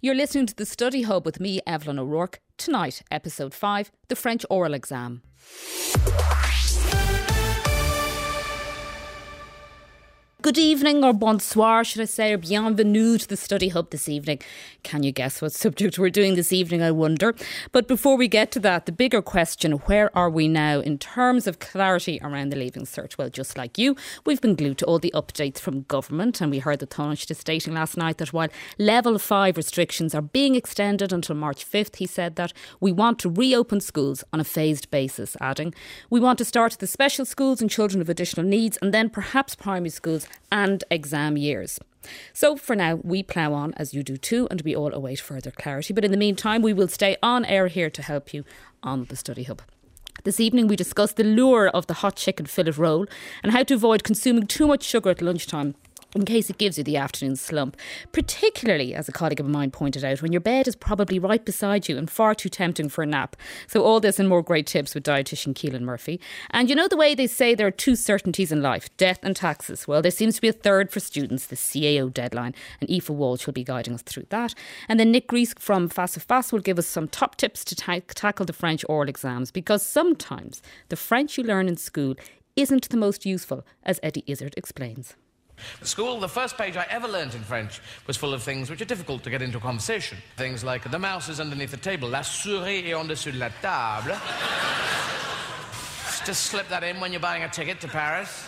You're listening to The Study Hub with me, Evelyn O'Rourke. Tonight, Episode 5, The French Oral Exam. Good evening, or bonsoir, should I say, or bienvenue to the Study Hub this evening. Can you guess what subject we're doing this evening, I wonder? But before we get to that, the bigger question, where are we now in terms of clarity around the leaving cert? Well, just like you, we've been glued to all the updates from government, and we heard the Taoiseach stating last night that while level 5 restrictions are being extended until March 5th, he said that we want to reopen schools on a phased basis, adding, we want to start the special schools and children of additional needs, and then perhaps primary schools and exam years. So for now, we plough on, as you do too, and we all await further clarity. But in the meantime, we will stay on air here to help you on the Study Hub. This evening, we discuss the lure of the hot chicken fillet roll and how to avoid consuming too much sugar at lunchtime in case it gives you the afternoon slump, particularly, as a colleague of mine pointed out, when your bed is probably right beside you and far too tempting for a nap. So all this and more great tips with dietitian Keelan Murphy. And you know the way they say there are two certainties in life, death and taxes. Well, there seems to be a third for students, the CAO deadline, and Aoife Walsh will be guiding us through that. And then Nick Grease from FAOFA will give us some top tips to tackle the French oral exams, because sometimes the French you learn in school isn't the most useful, as Eddie Izzard explains. School, the first page I ever learnt in French was full of things which are difficult to get into a conversation. Things like, the mouse is underneath the table, la souris est en-dessous de la table. Just slip that in when you're buying a ticket to Paris.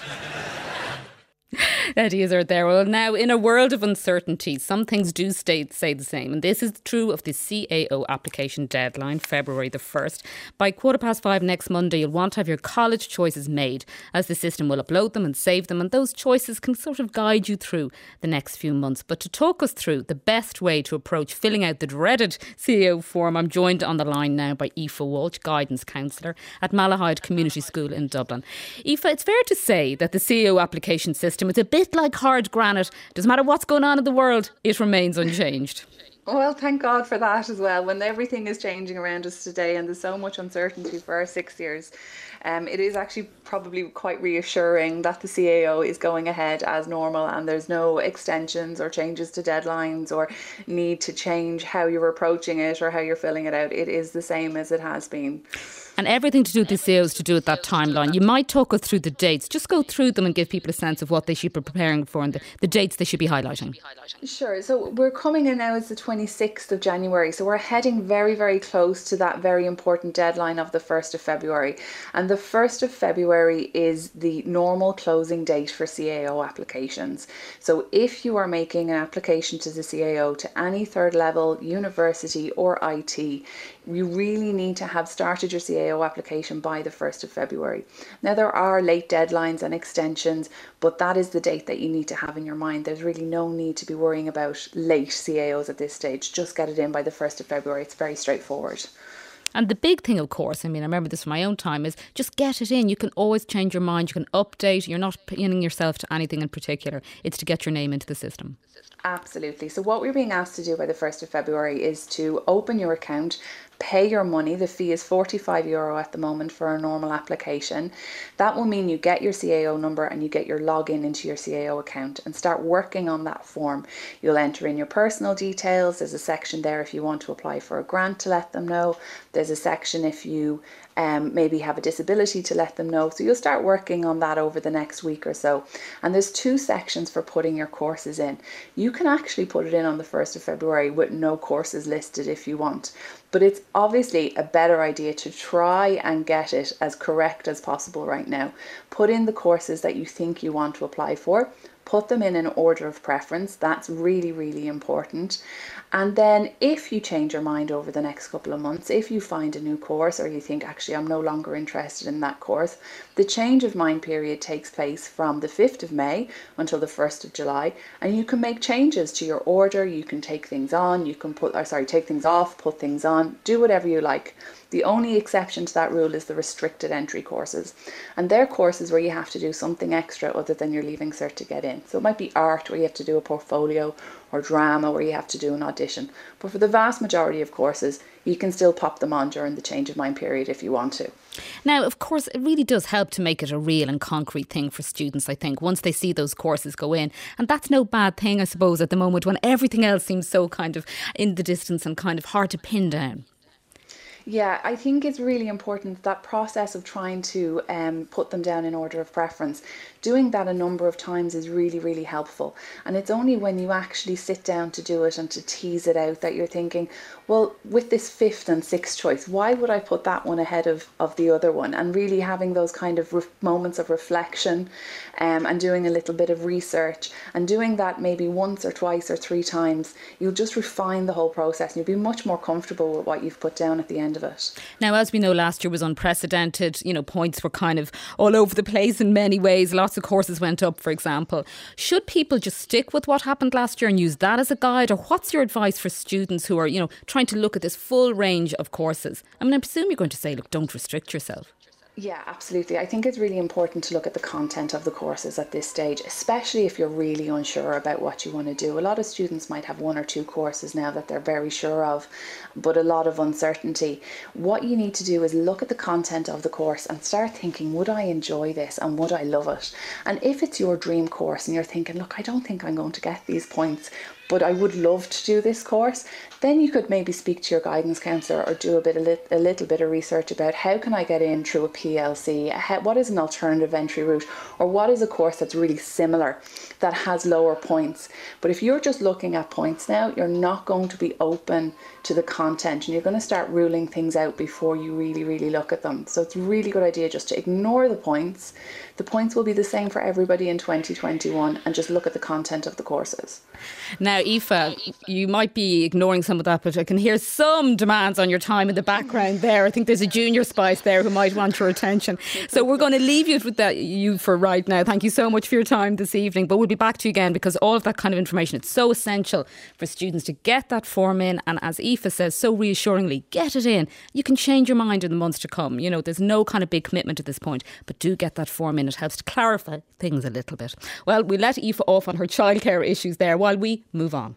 Eddie Izzard there. Well, now, in a world of uncertainty, some things do stay the same. And this is true of the CAO application deadline, February the 1st. By 5:15 next Monday, you'll want to have your college choices made, as the system will upload them and save them. And those choices can sort of guide you through the next few months. But to talk us through the best way to approach filling out the dreaded CAO form, I'm joined on the line now by Aoife Walsh, Guidance Counsellor at Malahide Community School in Dublin. Aoife, it's fair to say that the CAO application system, it's a bit like hard granite. Doesn't matter what's going on in the world, it remains unchanged. Well, thank God for that as well. When everything is changing around us today and there's so much uncertainty for our 6 years, it is actually probably quite reassuring that the CAO is going ahead as normal and there's no extensions or changes to deadlines or need to change how you're approaching it or how you're filling it out. It is the same as it has been. And everything to do with the CAO is to do with that timeline. You might talk us through the dates. Just go through them and give people a sense of what they should be preparing for and the dates they should be highlighting. Sure. So we're coming in now as the 26th of January. So we're heading very, very close to that very important deadline of the 1st of February. And the 1st of February is the normal closing date for CAO applications. So if you are making an application to the CAO to any third level, university or IT, you really need to have started your CAO application by the 1st of February. Now, there are late deadlines and extensions, but that is the date that you need to have in your mind. There's really no need to be worrying about late CAOs at this stage. Just get it in by the 1st of February. It's very straightforward. And the big thing, of course, I mean, I remember this from my own time, is just get it in. You can always change your mind. You can update. You're not pinning yourself to anything in particular. It's to get your name into the system. Absolutely. So what we're being asked to do by the 1st of February is to open your account, pay your money. The fee is €45 at the moment for a normal application. That will mean you get your CAO number and you get your login into your CAO account and start working on that form. You'll enter in your personal details. There's a section there if you want to apply for a grant to let them know. There's a section if you maybe have a disability to let them know. So you'll start working on that over the next week or so. And there's two sections for putting your courses in. You can actually put it in on the 1st of February with no courses listed if you want. But it's obviously a better idea to try and get it as correct as possible right now. Put in the courses that you think you want to apply for. Put them in an order of preference. That's really, really important. And then if you change your mind over the next couple of months, if you find a new course or you think, actually, I'm no longer interested in that course, the change of mind period takes place from the 5th of May until the 1st of July. And you can make changes to your order. You can take things on, you can take things off, put things on, do whatever you like. The only exception to that rule is the restricted entry courses. And they're courses where you have to do something extra other than your leaving cert to get in. in. So it might be art where you have to do a portfolio, or drama where you have to do an audition. But for the vast majority of courses, you can still pop them on during the change of mind period if you want to. Now, of course, it really does help to make it a real and concrete thing for students, I think, once they see those courses go in. And that's no bad thing, I suppose, at the moment when everything else seems so kind of in the distance and kind of hard to pin down. Yeah, I think it's really important, that process of trying to put them down in order of preference. Doing that a number of times is really, really helpful. And it's only when you actually sit down to do it and to tease it out that you're thinking, well, with this fifth and sixth choice, why would I put that one ahead of the other one? And really having those kind of moments of reflection and doing a little bit of research and doing that maybe once or twice or three times, you'll just refine the whole process and you'll be much more comfortable with what you've put down at the end of it. Now, as we know, last year was unprecedented. You know, points were kind of all over the place in many ways. Lots of courses went up, for example. Should people just stick with what happened last year and use that as a guide? Or what's your advice for students who are, you know, trying to look at this full range of courses? I mean, I presume you're going to say, look, don't restrict yourself. Yeah, absolutely. I think it's really important to look at the content of the courses at this stage, especially if you're really unsure about what you want to do. A lot of students might have one or two courses now that they're very sure of, but a lot of uncertainty. What you need to do is look at the content of the course and start thinking, would I enjoy this and would I love it? And if it's your dream course and you're thinking, look, I don't think I'm going to get these points, but I would love to do this course, then you could maybe speak to your guidance counsellor or do a little bit of research about how can I get in through a PLC, what is an alternative entry route, or what is a course that's really similar that has lower points. But if you're just looking at points now, you're not going to be open to the content and you're going to start ruling things out before you really, really look at them. So it's a really good idea just to ignore the points. The points will be the same for everybody in 2021 and just look at the content of the courses. Now, Aoife, you might be ignoring some of that, but I can hear some demands on your time in the background there. I think there's a junior spice there who might want your attention. So we're going to leave you with that, you for right now. Thank you so much for your time this evening. But we'll be back to you again, because all of that kind of information, it's so essential for students to get that form in. And as Aoife says so reassuringly, get it in. You can change your mind in the months to come. You know, there's no kind of big commitment at this point, but do get that form in. It helps to clarify things a little bit. Well, we let Aoife off on her childcare issues there while we move on.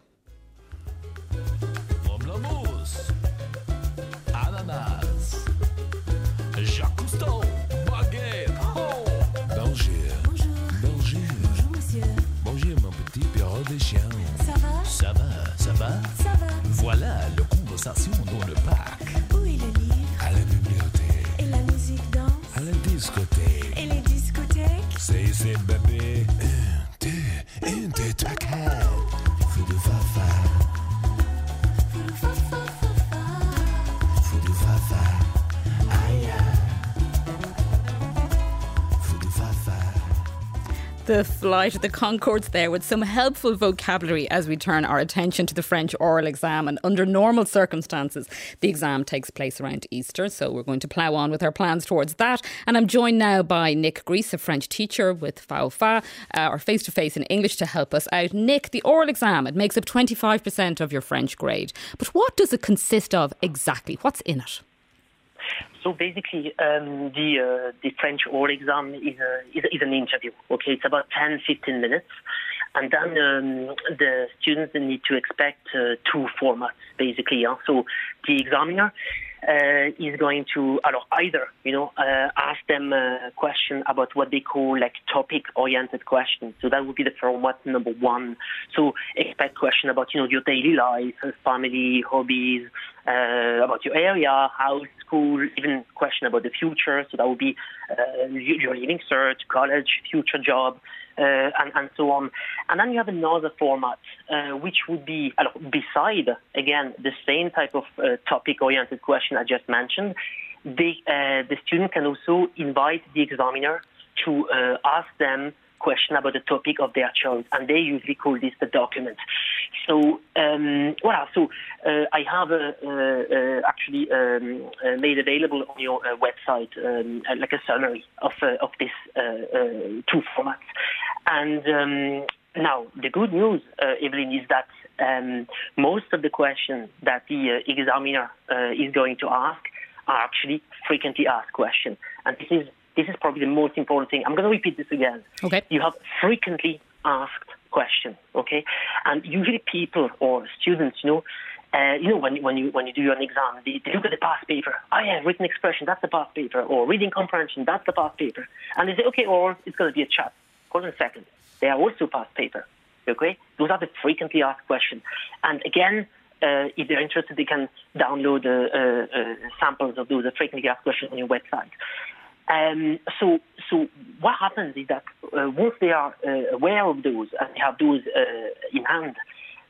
The Flight of the Conchords there, with some helpful vocabulary as we turn our attention to the French oral exam. And under normal circumstances, the exam takes place around Easter, so we're going to plough on with our plans towards that. And I'm joined now by Nick Grease, a French teacher with FAOFA, or face-to-face in English, to help us out. Nick, the oral exam, it makes up 25% of your French grade. But what does it consist of exactly? What's in it? So basically, the French oral exam is an interview. Okay, it's about 10-15 minutes. And then the students need to expect two formats, basically. So the examiner is going to either, ask them a question about what they call like topic-oriented questions. So that would be the format number one. So expect question about, your daily life, family, hobbies, about your area, house, school, even question about the future. So that would be your living search, college, future job, and so on. And then you have another format, which would be, beside, again, the same type of topic-oriented question I just mentioned, the student can also invite the examiner to ask them question about the topic of their choice, and they usually call this the document. So, I have actually made available on your website like a summary of these two formats. And now, the good news, Evelyn, is that most of the questions that the examiner is going to ask are actually frequently asked questions, and this is probably the most important thing. I'm going to repeat this again. Okay. You have frequently asked question, okay? And usually people or students, when you do an exam, they look at the past paper. Oh, yeah, written expression, that's the past paper. Or reading comprehension, that's the past paper. And they say, okay, or it's going to be a chat. Hold on a second. They are also past paper, okay? Those are the frequently asked questions. And again, if they're interested, they can download samples of those frequently asked questions on your website. So what happens is that once they are aware of those and they have those in hand,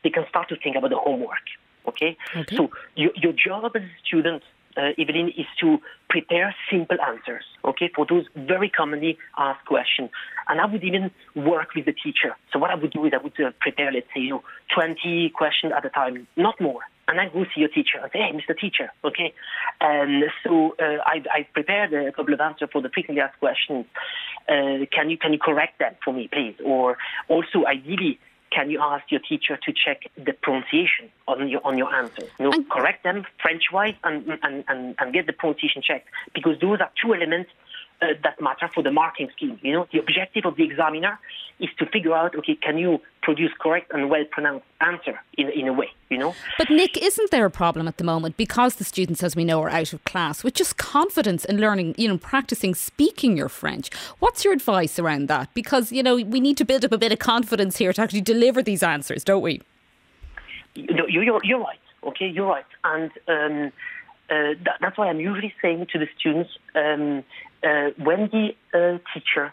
they can start to think about the homework. Okay? So your job as a student, Evelyn, is to prepare simple answers, okay, for those very commonly asked questions. And I would even work with the teacher. So what I would do is I would prepare, let's say, 20 questions at a time, not more. And I go see your teacher and say, hey, Mr. Teacher, okay? And so I prepared a couple of answers for the frequently asked questions. Can you correct that for me, please? Or also, ideally, can you ask your teacher to check the pronunciation on your answers? Correct them French-wise and get the pronunciation checked, because those are two elements that matter for the marking scheme. You know, the objective of the examiner is to figure out, okay, can you produce correct and well-pronounced answer in a way, you know? But Nick, isn't there a problem at the moment because the students, as we know, are out of class with just confidence in learning, practising speaking your French? What's your advice around that? Because, we need to build up a bit of confidence here to actually deliver these answers, don't we? You're right, okay, you're right. And that's why I'm usually saying to the students, when the teacher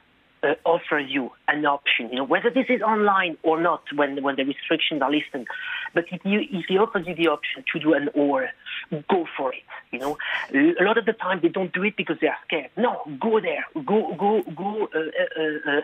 offers you an option, whether this is online or not, when the restrictions are listed, but if he offers you the option to do an or, go for it. A lot of the time they don't do it because they are scared. No, go there, go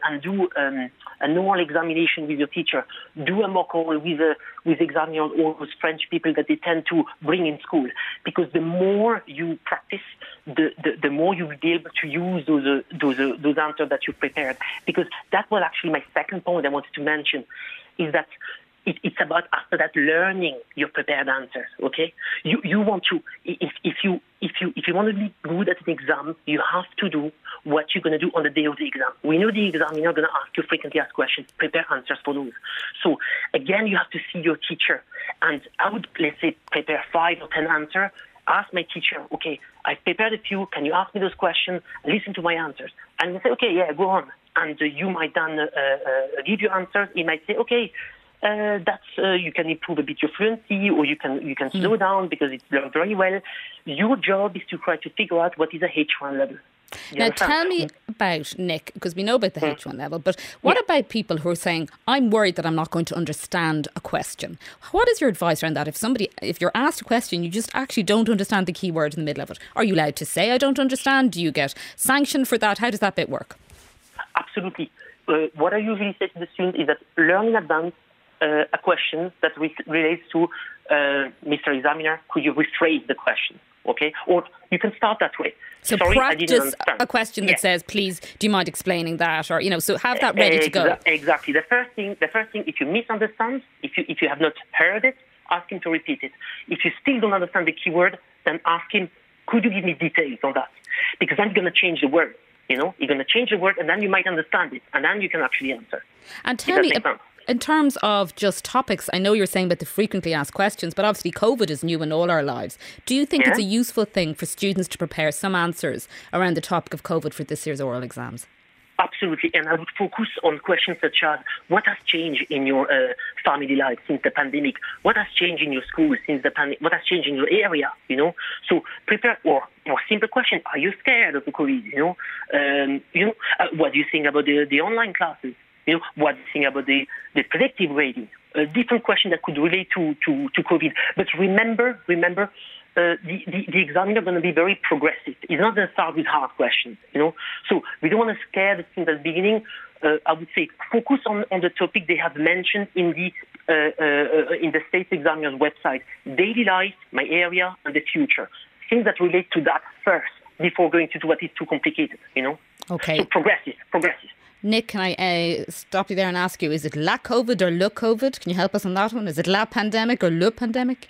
and do an oral examination with your teacher. Do a mock oral with examiner or with French people that they tend to bring in school. Because the more you practice, the more you will be able to use those answers that you prepared. Because that was actually my second point I wanted to mention, is that it's about, after that, learning your prepared answers. Okay, you want to, if you want to be good at an exam, you have to do what you're going to do on the day of the exam. We know the examiner is going to ask you frequently asked questions. Prepare answers for those. So again, you have to see your teacher. And I would, let's say, prepare 5 or 10 answers. Ask my teacher, okay, I've prepared a few. Can you ask me those questions? Listen to my answers. And they say, okay, yeah, go on. And you might then give your answers. He might say, okay, That's you can improve a bit your fluency, or you can slow down because it's learned very well. Your job is to try to figure out what is a H1 level. You now understand? Tell me about, Nick, because we know about the H1 level, but what about people who are saying, I'm worried that I'm not going to understand a question? What is your advice around that? If you're asked a question, you just actually don't understand the key word in the middle of it. Are you allowed to say, I don't understand? Do you get sanctioned for that? How does that bit work? Absolutely. What I usually say to the students is that learn in advance a question that relates to, Mr. Examiner, could you rephrase the question? Okay? Or you can start that way. So sorry, practice I didn't understand. A question that says, please, do you mind explaining that? Or, so have that ready to go. Exactly. The first thing, if you misunderstand, if you have not heard it, ask him to repeat it. If you still don't understand the keyword, then ask him, could you give me details on that? Because I'm going to change the word. You're going to change the word, and then you might understand it, and then you can actually answer. And tell me, in terms of just topics, I know you're saying about the frequently asked questions, but obviously COVID is new in all our lives. Do you think it's a useful thing for students to prepare some answers around the topic of COVID for this year's oral exams? Absolutely, and I would focus on questions such as, what has changed in your family life since the pandemic? What has changed in your school since the pandemic? What has changed in your area, So prepare, or simple question, are you scared of the COVID, What do you think about the online classes? What do you think about the predictive grading? A different question that could relate to COVID. But remember, the examiner is going to be very progressive. He's not going to start with hard questions, So we don't want to scare the students at the beginning. I would say focus on the topic they have mentioned in the state examiner's website. Daily life, my area, and the future. Things that relate to that first before going to what is too complicated, Okay. So progressive. Nick, can I stop you there and ask you, is it la COVID or le COVID? Can you help us on that one? Is it la pandemic or le pandemic?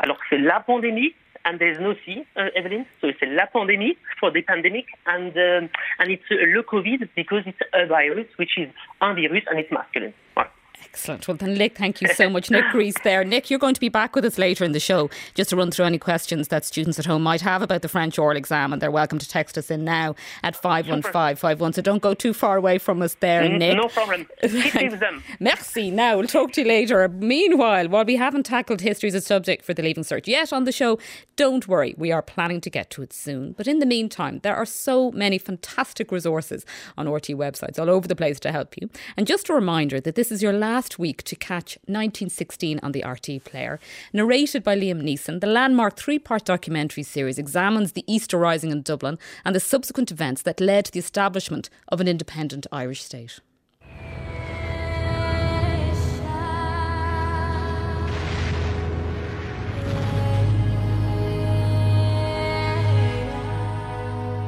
Alors, c'est la pandémie, and there's no C, Evelyn. So it's a la pandémie for the pandemic, and it's le COVID because it's a virus, which is un virus, and it's masculine. Right. Excellent. Well, then, Nick, thank you so much. Nick Grease there. Nick, you're going to be back with us later in the show just to run through any questions that students at home might have about the French oral exam, and they're welcome to text us in now at 51551. So don't go too far away from us there, Nick. No problem. Keep them. Merci. Now, we'll talk to you later. Meanwhile, while we haven't tackled history as a subject for the Leaving Cert yet on the show, don't worry, we are planning to get to it soon. But in the meantime, there are so many fantastic resources on RTÉ websites all over the place to help you. And just a reminder that this is your last week to catch 1916 on the RTÉ player. Narrated by Liam Neeson, the landmark 3-part documentary series examines the Easter Rising in Dublin and the subsequent events that led to the establishment of an independent Irish state.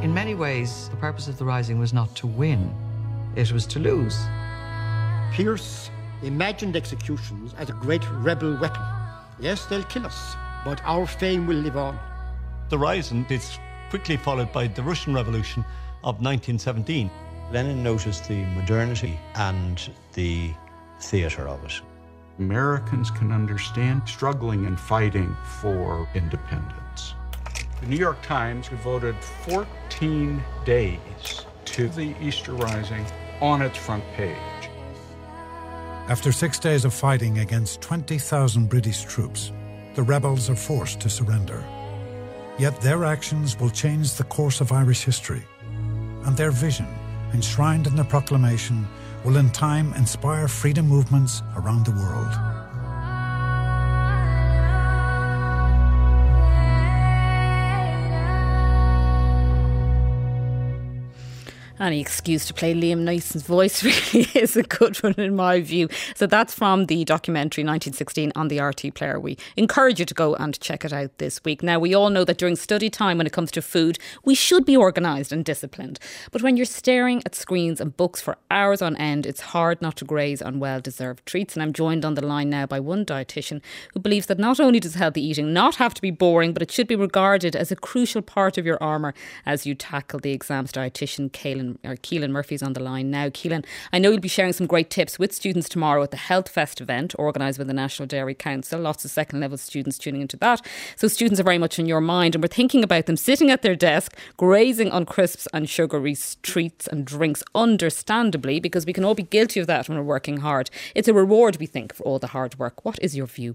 In many ways, the purpose of the Rising was not to win, it was to lose. Pierce imagined executions as a great rebel weapon. Yes, they'll kill us, but our fame will live on. The Rising is quickly followed by the Russian Revolution of 1917. Lenin noticed the modernity and the theatre of it. Americans can understand struggling and fighting for independence. The New York Times devoted 14 days to the Easter Rising on its front page. After 6 days of fighting against 20,000 British troops, the rebels are forced to surrender. Yet their actions will change the course of Irish history, and their vision, enshrined in the proclamation, will in time inspire freedom movements around the world. Any excuse to play Liam Neeson's voice really is a good one in my view. So that's from the documentary 1916 on the RTÉ player. We encourage you to go and check it out this week. Now, we all know that during study time, when it comes to food, we should be organised and disciplined. But when you're staring at screens and books for hours on end, it's hard not to graze on well-deserved treats. And I'm joined on the line now by one dietitian who believes that not only does healthy eating not have to be boring, but it should be regarded as a crucial part of your armour as you tackle the exams. Dietitian Keelan Murphy's on the line now. Keelan, I know you'll be sharing some great tips with students tomorrow at the Health Fest event organised by the National Dairy Council. Lots of second level students tuning into that. So students are very much in your mind, and we're thinking about them sitting at their desk, grazing on crisps and sugary treats and drinks, understandably, because we can all be guilty of that when we're working hard. It's a reward, we think, for all the hard work. What is your view?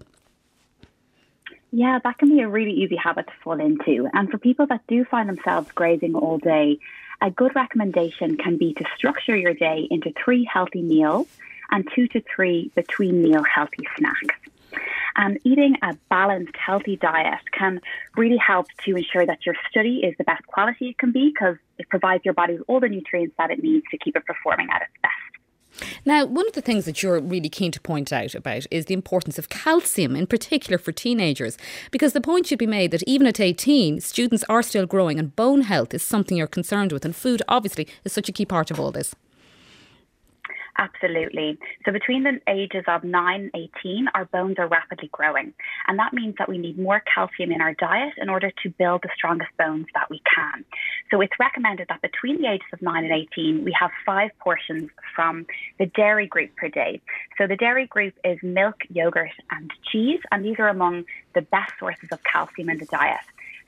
Yeah, that can be a really easy habit to fall into. And for people that do find themselves grazing all day, a good recommendation can be to structure your day into 3 healthy meals and 2 to 3 between meal healthy snacks. And eating a balanced, healthy diet can really help to ensure that your study is the best quality it can be, because it provides your body with all the nutrients that it needs to keep it performing at its best. Now, one of the things that you're really keen to point out about is the importance of calcium, in particular for teenagers, because the point should be made that even at 18, students are still growing, and bone health is something you're concerned with, and food obviously is such a key part of all this. Absolutely. So between the ages of 9 and 18, our bones are rapidly growing. And that means that we need more calcium in our diet in order to build the strongest bones that we can. So it's recommended that between the ages of 9 and 18, we have 5 portions from the dairy group per day. So the dairy group is milk, yogurt and cheese. And these are among the best sources of calcium in the diet.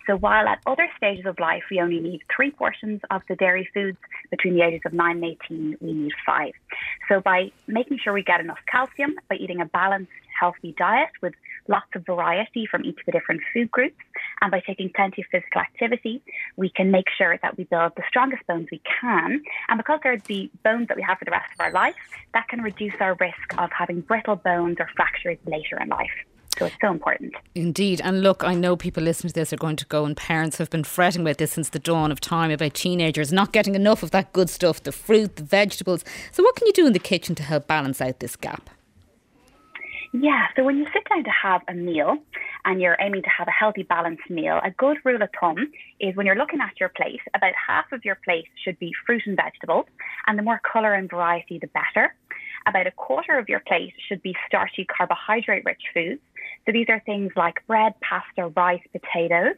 So while at other stages of life, we only need 3 portions of the dairy foods, between the ages of 9 and 18, we need 5. So by making sure we get enough calcium, by eating a balanced, healthy diet with lots of variety from each of the different food groups, and by taking plenty of physical activity, we can make sure that we build the strongest bones we can. And because they're the bones that we have for the rest of our life, that can reduce our risk of having brittle bones or fractures later in life. So it's so important. Indeed. And look, I know people listening to this are going to go, and parents have been fretting about this since the dawn of time, about teenagers not getting enough of that good stuff, the fruit, the vegetables. So what can you do in the kitchen to help balance out this gap? Yeah, so when you sit down to have a meal and you're aiming to have a healthy, balanced meal, a good rule of thumb is when you're looking at your plate, about half of your plate should be fruit and vegetables, and the more colour and variety, the better. About a quarter of your plate should be starchy, carbohydrate-rich foods. So these are things like bread, pasta, rice, potatoes.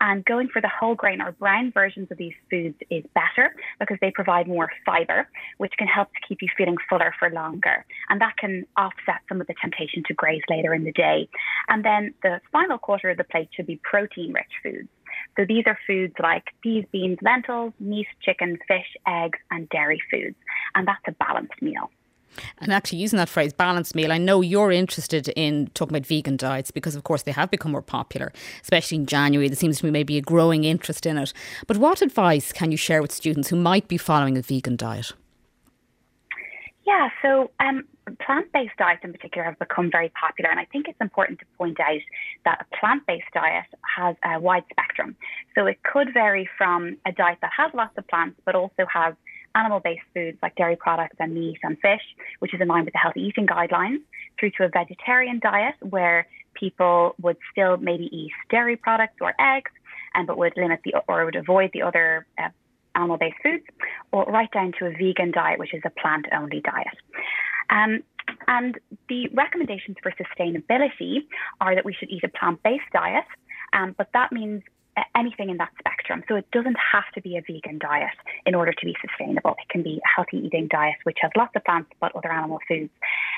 And going for the whole grain or brown versions of these foods is better because they provide more fibre, which can help to keep you feeling fuller for longer. And that can offset some of the temptation to graze later in the day. And then the final quarter of the plate should be protein-rich foods. So these are foods like peas, beans, lentils, meat, chicken, fish, eggs, and dairy foods. And that's a balanced meal. And actually using that phrase, balanced meal, I know you're interested in talking about vegan diets because, of course, they have become more popular, especially in January. There seems to be maybe a growing interest in it. But what advice can you share with students who might be following a vegan diet? Yeah, so plant-based diets in particular have become very popular, and I think it's important to point out that a plant-based diet has a wide spectrum. So it could vary from a diet that has lots of plants but also has animal-based foods like dairy products and meat and fish, which is in line with the healthy eating guidelines, through to a vegetarian diet where people would still maybe eat dairy products or eggs, but would limit or would avoid the other animal-based foods, or right down to a vegan diet, which is a plant-only diet. And the recommendations for sustainability are that we should eat a plant-based diet, but that means anything in that spectrum. So it doesn't have to be a vegan diet in order to be sustainable. It can be a healthy eating diet, which has lots of plants, but other animal foods.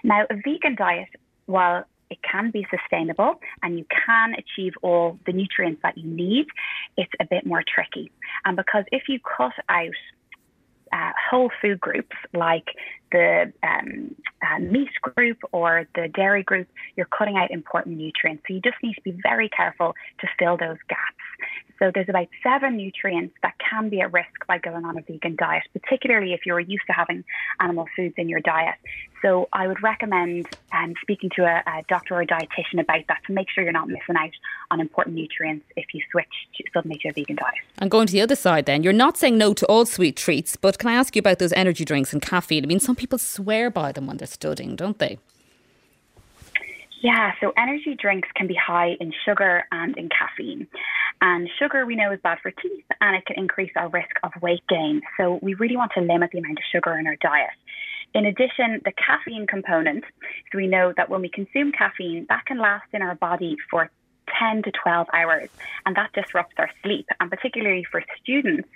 Now, a vegan diet, while it can be sustainable and you can achieve all the nutrients that you need, it's a bit more tricky. And because if you cut out whole food groups like the meat group or the dairy group, you're cutting out important nutrients. So you just need to be very careful to fill those gaps. So there's about 7 nutrients that can be at risk by going on a vegan diet, particularly if you're used to having animal foods in your diet. So I would recommend speaking to a doctor or a dietitian about that to make sure you're not missing out on important nutrients if you switch suddenly to a vegan diet. And going to the other side then, you're not saying no to all sweet treats, but can I ask you about those energy drinks and caffeine? I mean, some people swear by them when they're studying, don't they? Yeah, so energy drinks can be high in sugar and in caffeine. And sugar, we know, is bad for teeth and it can increase our risk of weight gain. So we really want to limit the amount of sugar in our diet. In addition, the caffeine component, so we know that when we consume caffeine, that can last in our body for 10 to 12 hours. And that disrupts our sleep. And particularly for students,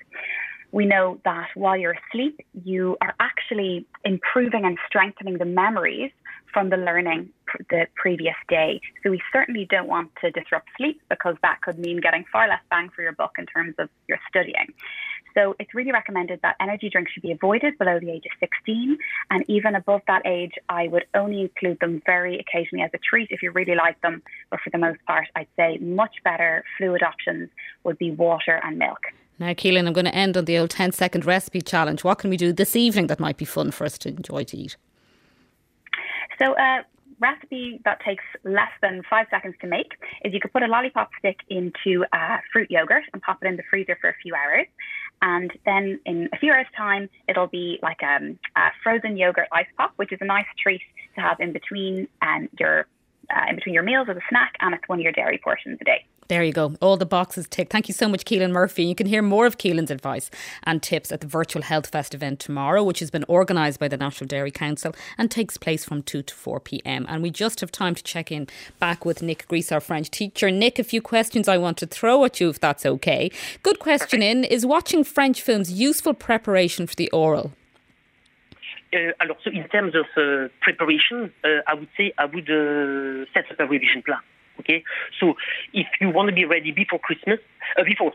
we know that while you're asleep, you are actually improving and strengthening the memories from the learning the previous day. So we certainly don't want to disrupt sleep because that could mean getting far less bang for your buck in terms of your studying. So it's really recommended that energy drinks should be avoided below the age of 16. And even above that age, I would only include them very occasionally as a treat if you really like them. But for the most part, I'd say much better fluid options would be water and milk. Now, Keelan, I'm going to end on the old 10-second recipe challenge. What can we do this evening that might be fun for us to enjoy to eat? So recipe that takes less than 5 seconds to make is you could put a lollipop stick into fruit yogurt and pop it in the freezer for a few hours. And then in a few hours' time, it'll be like a frozen yogurt ice pop, which is a nice treat to have in between your meals as a snack, and it's one of your dairy portions a day. There you go. All the boxes ticked. Thank you so much, Keelan Murphy. You can hear more of Keelan's advice and tips at the Virtual Health Fest event tomorrow, which has been organised by the National Dairy Council and takes place from 2 to 4 p.m. And we just have time to check in back with Nick Grease, our French teacher. Nick, a few questions I want to throw at you, if that's okay. Good question in, is watching French films useful preparation for the oral? So in terms of preparation, I would say I would set up a revision plan. Okay, so if you want to be ready before Christmas, before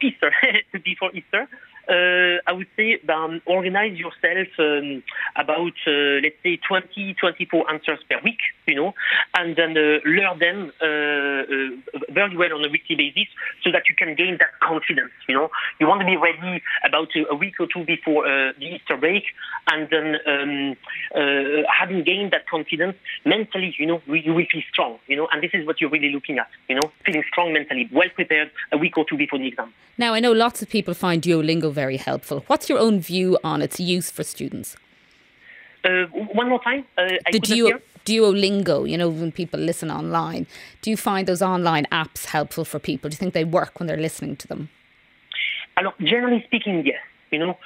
Easter, I would say organize yourself about, let's say, 24 answers per week, you know, and then learn them very well on a weekly basis so that you can gain that confidence, you know. You want to be ready about a week or two before the Easter break, and then having gained that confidence mentally, you know, you will feel strong, you know, and this is what you're really looking at, you know, feeling strong mentally, well prepared a week or two before the exam. Now, I know lots of people find Duolingo very helpful. What's your own view on its use for students? One more time. Duolingo, you know, when people listen online. Do you find those online apps helpful for people? Do you think they work when they're listening to them? Generally speaking, yes. you know.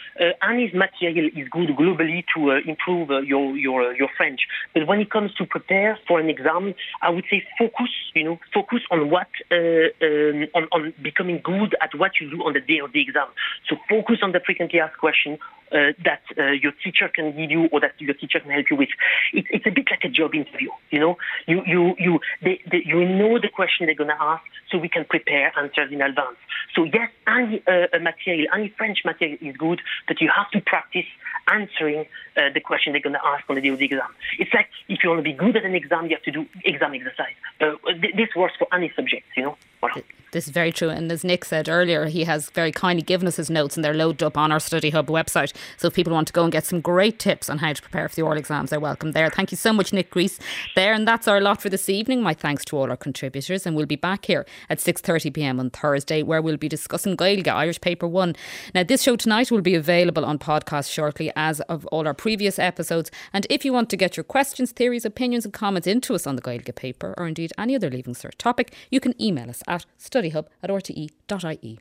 Any material is good globally to improve your French. But when it comes to prepare for an exam, I would say focus, you know, focus on what on becoming good at what you do on the day of the exam. So focus on the frequently asked question that your teacher can give you or that your teacher can help you with. It's a bit like a job interview, you know. You know the question they're going to ask, so we can prepare answers in advance. So yes, any French material is good, but you have to practice answering the question they're going to ask on the day of the exam. It's like if you want to be good at an exam, you have to do exam exercise. This works for any subject, you know. Voilà. This is very true, and as Nick said earlier, he has very kindly given us his notes and they're loaded up on our Study Hub website, so if people want to go and get some great tips on how to prepare for the oral exams, they're welcome there. Thank you so much, Nick Grease, there, and that's our lot for this evening. My thanks to all our contributors, and we'll be back here at 6:30pm on Thursday, where we'll be discussing Gaeilge, Irish Paper 1. Now, this show tonight will be available on podcast shortly, as of all our previous episodes, and if you want to get your questions, theories, opinions and comments into us on the Gaeilge paper, or indeed any other Leaving Cert topic, you can email us at studyhub@rte.ie.